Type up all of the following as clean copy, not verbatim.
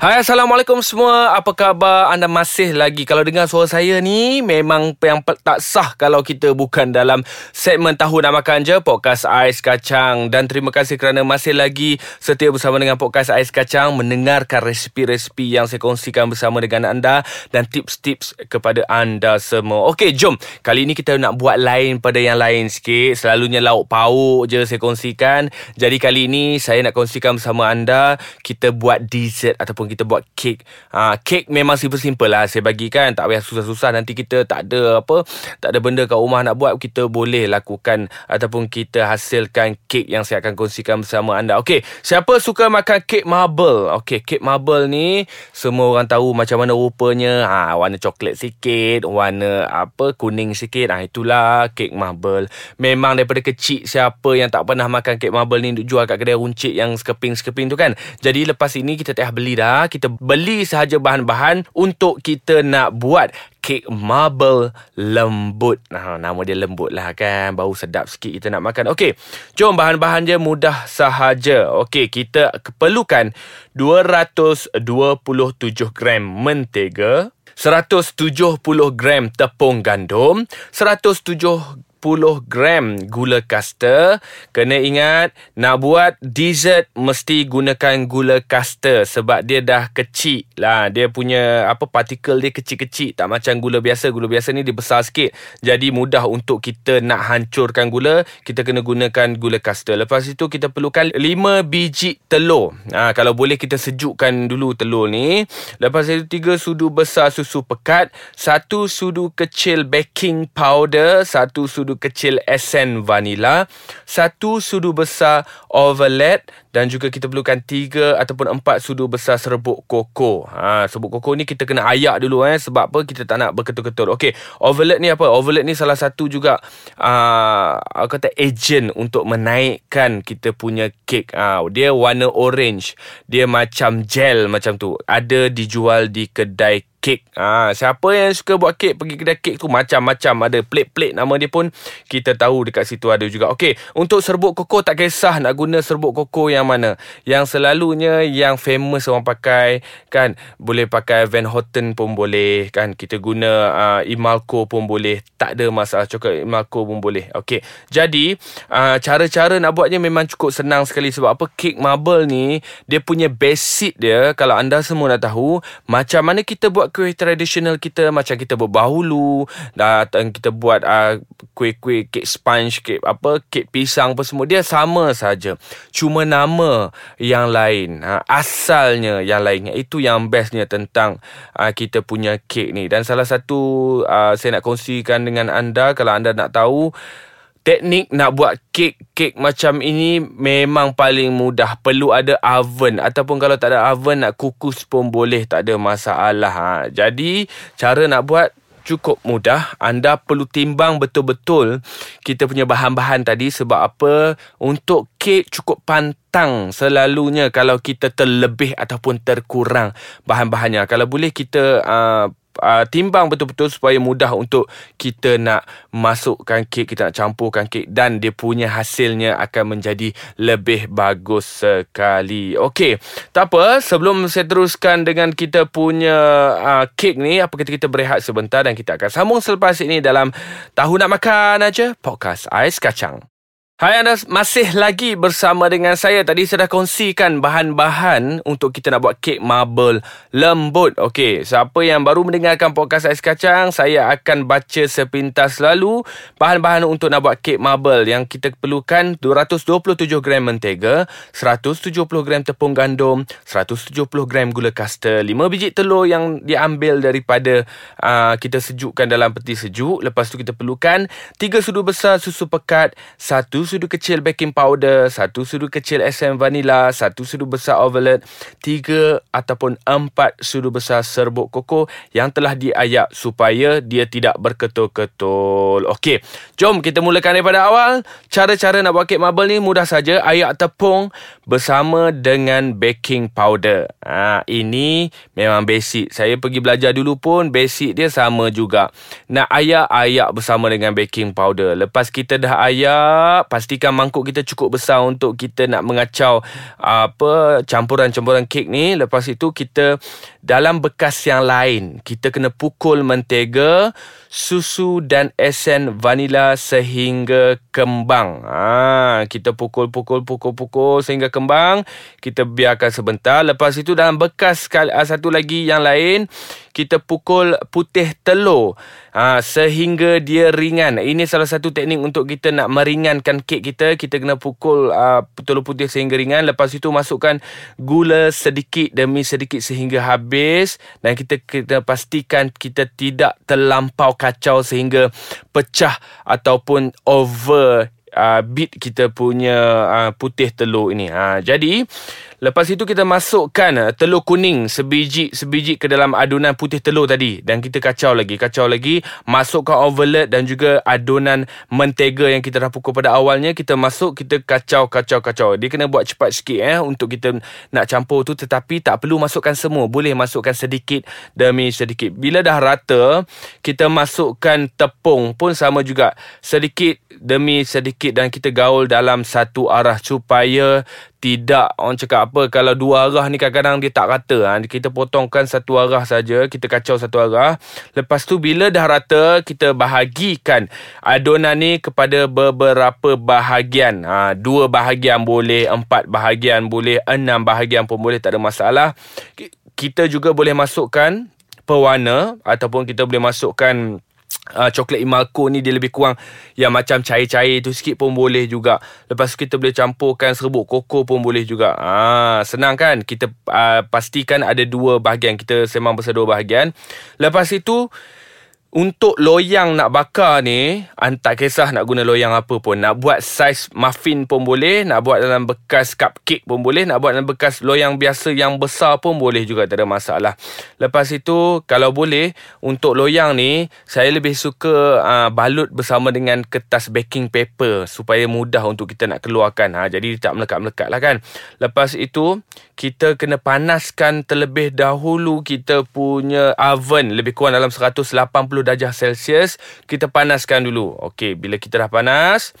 Hai, Assalamualaikum semua. Apa khabar? Anda masih lagi. Kalau dengar suara saya ni, memang yang tak sah kalau kita bukan dalam segmen Tahu Nak Makan Je, Podcast Ais Kacang. Dan terima kasih kerana masih lagi setia bersama dengan Podcast Ais Kacang, mendengarkan resipi-resipi yang saya kongsikan bersama dengan anda dan tips-tips kepada anda semua. Okey, jom. Kali ni kita nak buat lain pada yang lain sikit. Selalunya lauk pauk je saya kongsikan. Jadi kali ni saya nak kongsikan bersama anda, kita buat dessert ataupun kita buat kek. Kek memang simple-simple lah saya bagikan. Tak payah susah-susah. Nanti kita tak ada benda kat rumah nak buat, kita boleh lakukan ataupun kita hasilkan kek yang saya akan kongsikan bersama anda. Okey, siapa suka makan kek marble? Okey, kek marble ni semua orang tahu macam mana rupanya. Warna coklat sikit, warna kuning sikit. Itulah kek marble. Memang daripada kecil, siapa yang tak pernah makan kek marble ni? Jual kat kedai runcit yang sekeping-sekeping tu kan. Jadi lepas ini kita tak payah beli dah. Kita beli sahaja bahan-bahan untuk kita nak buat kek marble lembut. Nama dia lembut lah kan. Baru sedap sikit kita nak makan. Okey, jom, bahan-bahan dia mudah sahaja. Okey, kita perlukan 227 gram mentega, 170 gram tepung gandum, 170 gram gula kasta. Kena ingat, nak buat dessert mesti gunakan gula kasta sebab dia dah kecil lah. Dia punya partikel dia kecil-kecil, tak macam gula biasa. Gula biasa ni dia besar sikit. Jadi mudah untuk kita nak hancurkan gula. Kita kena gunakan gula kasta. Lepas itu kita perlukan 5 biji telur. Kalau boleh kita sejukkan dulu telur ni. Lepas itu 3 sudu besar susu pekat, 1 sudu kecil baking powder, 1 sudu kecil esen vanila, 1 sudu besar Ovalet, dan juga kita perlukan 3 ataupun 4 sudu besar serbuk koko. Serbuk koko ni kita kena ayak dulu sebab kita tak nak berketul-ketul. Okey, Ovalet ni Ovalet ni salah satu juga agent untuk menaikkan kita punya kek. Dia warna orange. Dia macam gel macam tu. Ada dijual di kedai kek. Siapa yang suka buat kek, pergi kedai kek tu macam-macam. Ada plate-plate nama dia pun kita tahu dekat situ ada juga. Okey, untuk serbuk koko tak kisah nak guna serbuk koko yang mana. Yang selalunya yang famous orang pakai kan, boleh pakai Van Houten pun boleh kan. Kita guna Emalco pun boleh, tak ada masalah. Coklat Emalco pun boleh. Okey, jadi cara-cara nak buatnya memang cukup senang sekali sebab kek marble ni dia punya basic dia, kalau anda semua dah tahu macam mana kita buat kuih tradisional kita. Macam kita buat bahulu, kita buat kuih-kuih, kek sponge, kek pisang apa semua, dia sama saja. Cuma nama yang lain, asalnya yang lain. Itu yang bestnya tentang kita punya kek ni. Dan salah satu saya nak kongsikan dengan anda, kalau anda nak tahu teknik nak buat kek macam ini, memang paling mudah. Perlu ada oven, ataupun kalau tak ada oven nak kukus pun boleh, tak ada masalah. Jadi cara nak buat cukup mudah. Anda perlu timbang betul-betul kita punya bahan-bahan tadi sebab untuk kek cukup pantang selalunya kalau kita terlebih ataupun terkurang bahan-bahannya. Kalau boleh kita timbang betul-betul supaya mudah untuk kita nak masukkan kek, kita nak campurkan kek, dan dia punya hasilnya akan menjadi lebih bagus sekali. Okey, tak apa, sebelum saya teruskan dengan kita punya kek ni, kita berehat sebentar dan kita akan sambung selepas ini dalam Tahu Nak Makan Aja, Podcast Ais Kacang. Hai, anda masih lagi bersama dengan saya. Tadi saya dah kongsikan bahan-bahan untuk kita nak buat kek marble lembut. Okey, siapa yang baru mendengarkan Podcast Ais Kacang, saya akan baca sepintas lalu bahan-bahan untuk nak buat kek marble. Yang kita perlukan 227 gram mentega, 170 gram tepung gandum, 170 gram gula kasta, 5 biji telur yang diambil daripada kita sejukkan dalam peti sejuk. Lepas tu kita perlukan 3 sudu besar susu pekat, 1 sudu kecil baking powder, 1 sudu kecil esen vanila, 1 sudu besar Ovalet, 3 ataupun 4 sudu besar serbuk koko yang telah diayak supaya dia tidak berketul-ketul. Okey, jom kita mulakan daripada awal. Cara-cara nak buat kek marble ni mudah saja. Ayak tepung bersama dengan baking powder. Ini memang basic. Saya pergi belajar dulu pun basic dia sama juga. Nak ayak bersama dengan baking powder. Lepas kita dah ayak, pastikan mangkuk kita cukup besar untuk kita nak mengacau apa campuran-campuran kek ni. Lepas itu kita dalam bekas yang lain, kita kena pukul mentega, susu dan esen vanila sehingga kembang. Kita pukul sehingga kembang. Kita biarkan sebentar. Lepas itu dalam bekas satu lagi yang lain, kita pukul putih telur sehingga dia ringan. Ini salah satu teknik untuk kita nak meringankan kek kita. Kita kena pukul telur putih sehingga ringan. Lepas itu masukkan gula sedikit demi sedikit sehingga habis. Dan kita pastikan kita tidak terlampau kacau sehingga pecah ataupun over beat kita punya putih telur ini. Jadi lepas itu kita masukkan telur kuning sebiji ke dalam adunan putih telur tadi. Dan kita kacau lagi. Masukkan ovalet dan juga adunan mentega yang kita dah pukul pada awalnya. Kita masuk, kita kacau. Dia kena buat cepat sikit untuk kita nak campur tu. Tetapi tak perlu masukkan semua. Boleh masukkan sedikit demi sedikit. Bila dah rata, kita masukkan tepung pun sama juga. Sedikit demi sedikit dan kita gaul dalam satu arah supaya tidak, orang cakap apa, kalau dua arah ni kadang-kadang dia tak rata. Kita potongkan satu arah saja, kita kacau satu arah. Lepas tu bila dah rata, kita bahagikan adonan ni kepada beberapa bahagian. 2 bahagian boleh, 4 bahagian boleh, 6 bahagian pun boleh, tak ada masalah. Kita juga boleh masukkan pewarna ataupun kita boleh masukkan coklat Emalco ni, dia lebih kurang yang macam cair-cair tu sikit pun boleh juga. Lepas tu kita boleh campurkan serbuk koko pun boleh juga. Senang kan? Kita pastikan ada 2 bahagian. Kita semang besar 2 bahagian. Lepas itu untuk loyang nak bakar ni, tak kisah nak guna loyang apa pun. Nak buat saiz muffin pun boleh, nak buat dalam bekas cupcake pun boleh, nak buat dalam bekas loyang biasa yang besar pun boleh juga, tak ada masalah. Lepas itu, kalau boleh, untuk loyang ni, saya lebih suka balut bersama dengan kertas baking paper supaya mudah untuk kita nak keluarkan. Jadi, tak melekat-melekat lah kan. Lepas itu, kita kena panaskan terlebih dahulu kita punya oven lebih kurang dalam 180 darjah Celsius. Kita panaskan dulu. Okey, bila kita dah panas,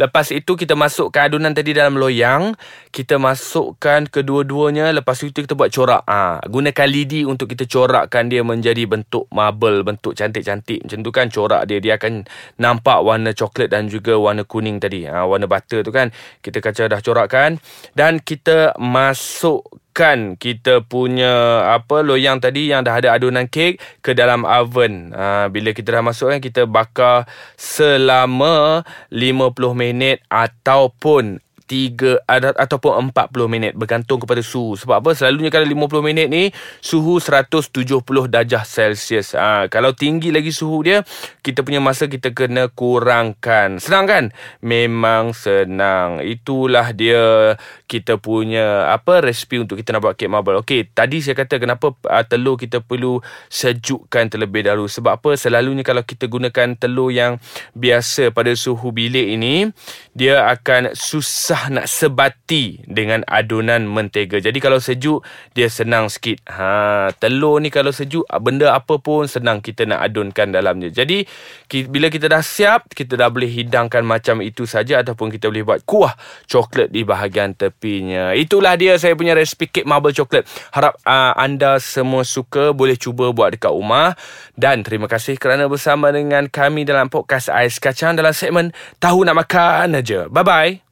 lepas itu kita masukkan adunan tadi dalam loyang. Kita masukkan kedua-duanya. Lepas itu kita buat corak. Gunakan lidi untuk kita corakkan dia menjadi bentuk marble, bentuk cantik-cantik. Macam tu kan, corak dia, dia akan nampak warna coklat dan juga warna kuning tadi. Warna butter tu kan. Kita kacau dah corakkan. Dan kita masukkan kita punya loyang tadi yang dah ada adunan kek ke dalam oven. Bila kita dah masukkan, kita bakar selama 50 minit ataupun 40 minit, bergantung kepada suhu. Sebab apa? Selalunya kalau 50 minit ni suhu 170 darjah Celsius. Kalau tinggi lagi suhu dia, kita punya masa kita kena kurangkan. Senang kan? Memang senang. Itulah dia kita punya resipi untuk kita nak buat kek marble. Okey, tadi saya kata kenapa telur kita perlu sejukkan terlebih dahulu. Sebab apa? Selalunya kalau kita gunakan telur yang biasa pada suhu bilik ini, dia akan susah nak sebati dengan adunan mentega. Jadi kalau sejuk, dia senang sikit. Telur ni kalau sejuk, benda apa pun senang kita nak adunkan dalamnya. Jadi bila kita dah siap, kita dah boleh hidangkan macam itu saja ataupun kita boleh buat kuah coklat di bahagian tepinya. Itulah dia saya punya resipi kek marble coklat. Harap anda semua suka, boleh cuba buat dekat rumah. Dan terima kasih kerana bersama dengan kami dalam Podcast Ais Kacang dalam segmen Tahu Nak Makan Aja. Bye-bye.